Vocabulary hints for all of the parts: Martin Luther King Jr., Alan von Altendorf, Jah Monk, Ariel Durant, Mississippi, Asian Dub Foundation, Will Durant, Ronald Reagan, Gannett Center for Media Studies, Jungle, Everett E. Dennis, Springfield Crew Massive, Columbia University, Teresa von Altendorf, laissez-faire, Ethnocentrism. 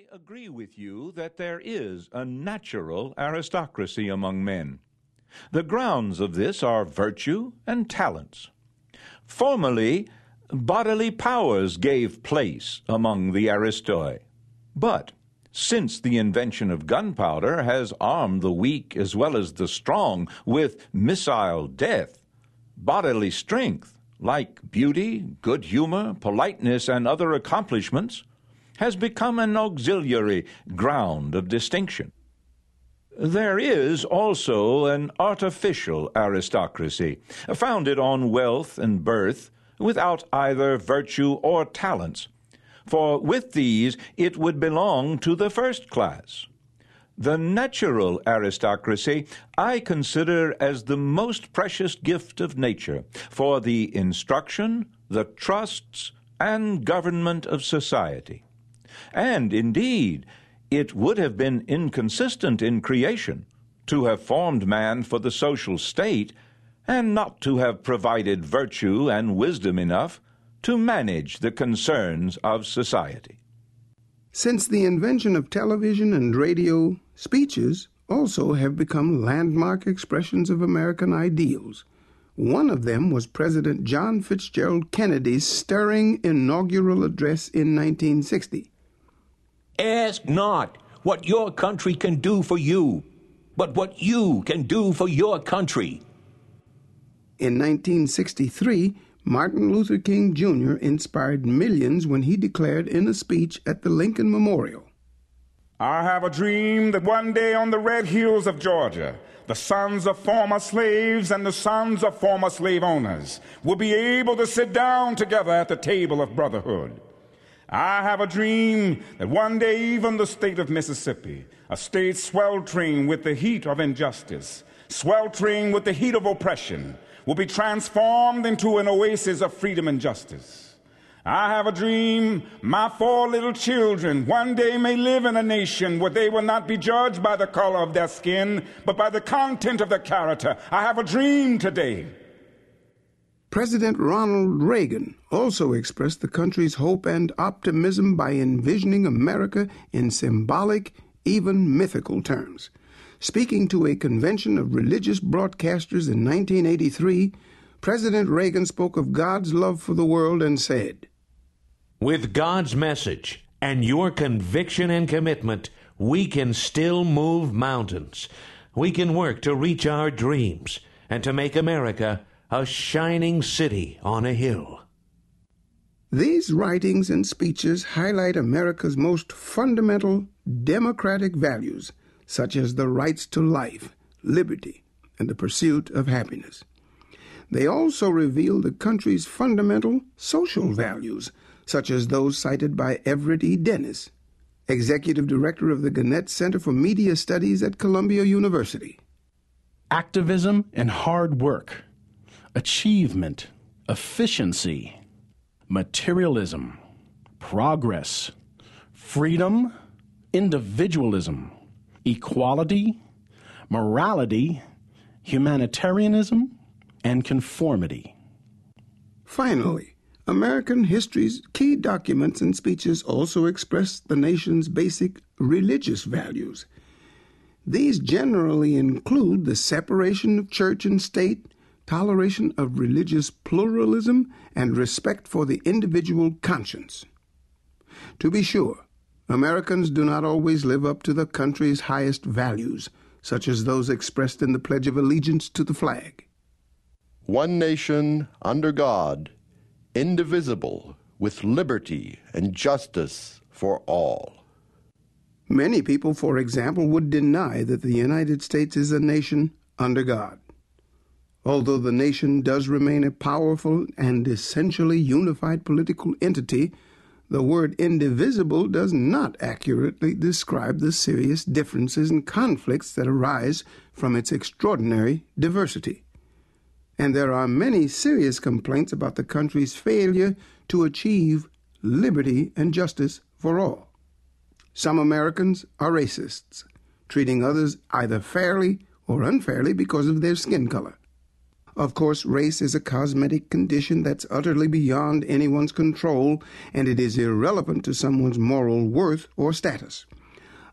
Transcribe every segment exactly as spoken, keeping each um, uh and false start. I agree with you that there is a natural aristocracy among men. The grounds of this are virtue and talents. Formerly, bodily powers gave place among the aristoi. But since the invention of gunpowder has armed the weak as well as the strong with missile death, bodily strength, like beauty, good humor, politeness, and other accomplishments, has become an auxiliary ground of distinction. There is also an artificial aristocracy, founded on wealth and birth, without either virtue or talents, for with these it would belong to the first class. The natural aristocracy I consider as the most precious gift of nature for the instruction, the trusts, and government of society. And indeed, it would have been inconsistent in creation to have formed man for the social state and not to have provided virtue and wisdom enough to manage the concerns of society. Since the invention of television and radio, speeches also have become landmark expressions of American ideals. One of them was President John Fitzgerald Kennedy's stirring inaugural address in nineteen sixty. Ask not what your country can do for you, but what you can do for your country. In nineteen sixty-three, Martin Luther King Junior inspired millions when he declared in a speech at the Lincoln Memorial, "I have a dream that one day on the red hills of Georgia, the sons of former slaves and the sons of former slave owners will be able to sit down together at the table of brotherhood. I have a dream that one day even the state of Mississippi, a state sweltering with the heat of injustice, sweltering with the heat of oppression, will be transformed into an oasis of freedom and justice. I have a dream my four little children one day may live in a nation where they will not be judged by the color of their skin, but by the content of their character. I have a dream today." President Ronald Reagan also expressed the country's hope and optimism by envisioning America in symbolic, even mythical terms. Speaking to a convention of religious broadcasters in nineteen eighty-three, President Reagan spoke of God's love for the world and said, "With God's message and your conviction and commitment, we can still move mountains. We can work to reach our dreams and to make America a shining city on a hill." These writings and speeches highlight America's most fundamental democratic values, such as the rights to life, liberty, and the pursuit of happiness. They also reveal the country's fundamental social values, such as those cited by Everett E. Dennis, Executive Director of the Gannett Center for Media Studies at Columbia University. Activism and hard work. Achievement, efficiency, materialism, progress, freedom, individualism, equality, morality, humanitarianism, and conformity. Finally, American history's key documents and speeches also express the nation's basic religious values. These generally include the separation of church and state, toleration of religious pluralism, and respect for the individual conscience. To be sure, Americans do not always live up to the country's highest values, such as those expressed in the Pledge of Allegiance to the flag. "One nation under God, indivisible, with liberty and justice for all." Many people, for example, would deny that the United States is a nation under God. Although the nation does remain a powerful and essentially unified political entity, the word indivisible does not accurately describe the serious differences and conflicts that arise from its extraordinary diversity. And there are many serious complaints about the country's failure to achieve liberty and justice for all. Some Americans are racists, treating others either fairly or unfairly because of their skin color. Of course, race is a cosmetic condition that's utterly beyond anyone's control, and it is irrelevant to someone's moral worth or status.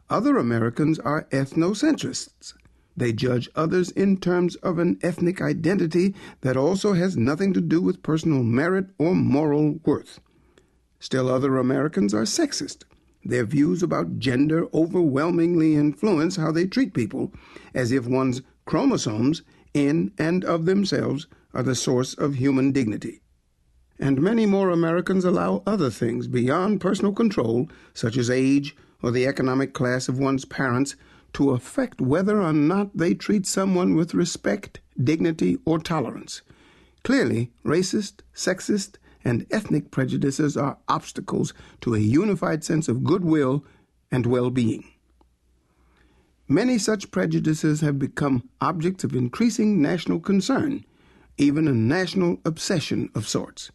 Other Americans are ethnocentrists. They judge others in terms of an ethnic identity that also has nothing to do with personal merit or moral worth. Still other Americans are sexist. Their views about gender overwhelmingly influence how they treat people, as if one's chromosomes, in and of themselves, are the source of human dignity. And many more Americans allow other things beyond personal control, such as age or the economic class of one's parents, to affect whether or not they treat someone with respect, dignity, or tolerance. Clearly, racist, sexist, and ethnic prejudices are obstacles to a unified sense of goodwill and well-being. Many such prejudices have become objects of increasing national concern, even a national obsession of sorts.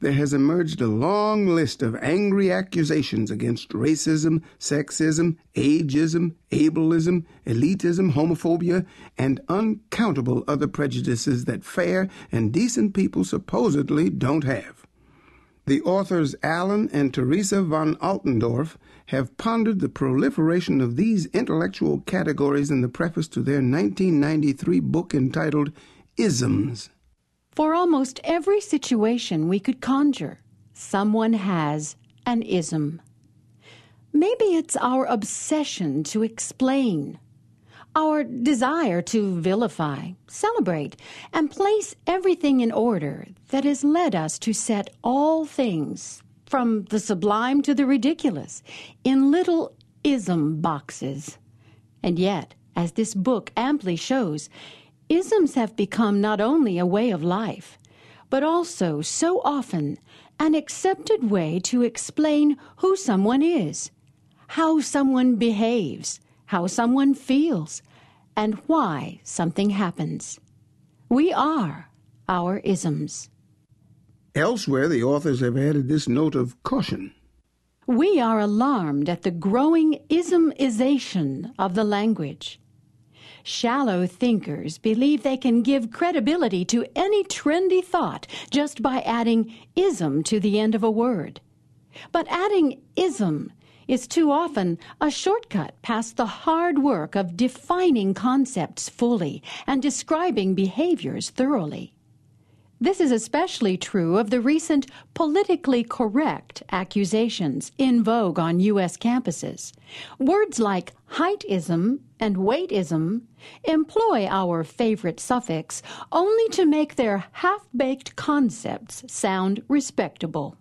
There has emerged a long list of angry accusations against racism, sexism, ageism, ableism, elitism, homophobia, and uncountable other prejudices that fair and decent people supposedly don't have. The authors Alan and Teresa von Altendorf have pondered the proliferation of these intellectual categories in the preface to their nineteen ninety-three book entitled Isms. For almost every situation we could conjure, someone has an ism. Maybe it's our obsession to explain, our desire to vilify, celebrate, and place everything in order that has led us to set all things, from the sublime to the ridiculous, in little ism boxes. And yet, as this book amply shows, isms have become not only a way of life, but also, so often, an accepted way to explain who someone is, how someone behaves, how someone feels, and why something happens. We are our isms. Elsewhere, the authors have added this note of caution. We are alarmed at the growing ismization of the language. Shallow thinkers believe they can give credibility to any trendy thought just by adding ism to the end of a word. But adding ism is too often a shortcut past the hard work of defining concepts fully and describing behaviors thoroughly. This is especially true of the recent politically correct accusations in vogue on U S campuses. Words like heightism and weightism employ our favorite suffix only to make their half-baked concepts sound respectable.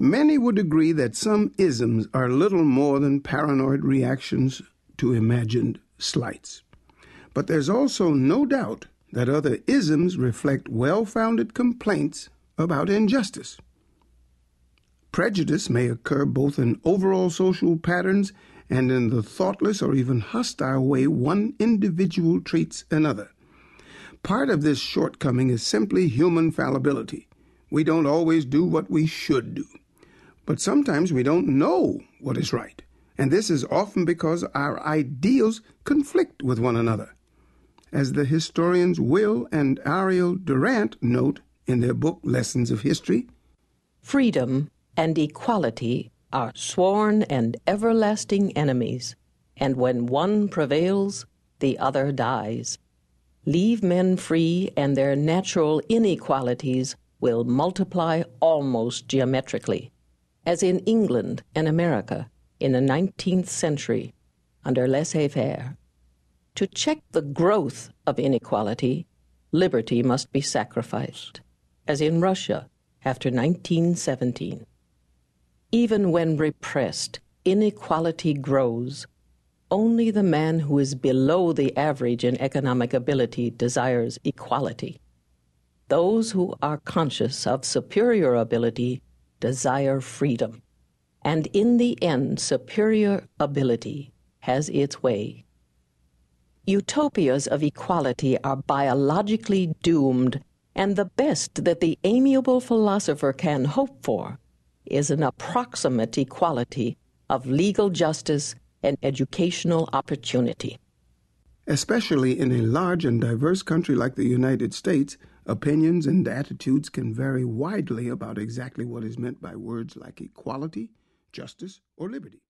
Many would agree that some isms are little more than paranoid reactions to imagined slights. But there's also no doubt that other isms reflect well-founded complaints about injustice. Prejudice may occur both in overall social patterns and in the thoughtless or even hostile way one individual treats another. Part of this shortcoming is simply human fallibility. We don't always do what we should do. But sometimes we don't know what is right, and this is often because our ideals conflict with one another. As the historians Will and Ariel Durant note in their book Lessons of History, freedom and equality are sworn and everlasting enemies, and when one prevails, the other dies. Leave men free, and their natural inequalities will multiply almost geometrically, as in England and America in the nineteenth century, under laissez-faire. To check the growth of inequality, liberty must be sacrificed, as in Russia after nineteen seventeen. Even when repressed, inequality grows. Only the man who is below the average in economic ability desires equality. Those who are conscious of superior ability desire freedom, and in the end, superior ability has its way. Utopias of equality are biologically doomed, and the best that the amiable philosopher can hope for is an approximate equality of legal justice and educational opportunity. Especially in a large and diverse country like the United States, opinions and attitudes can vary widely about exactly what is meant by words like equality, justice, or liberty.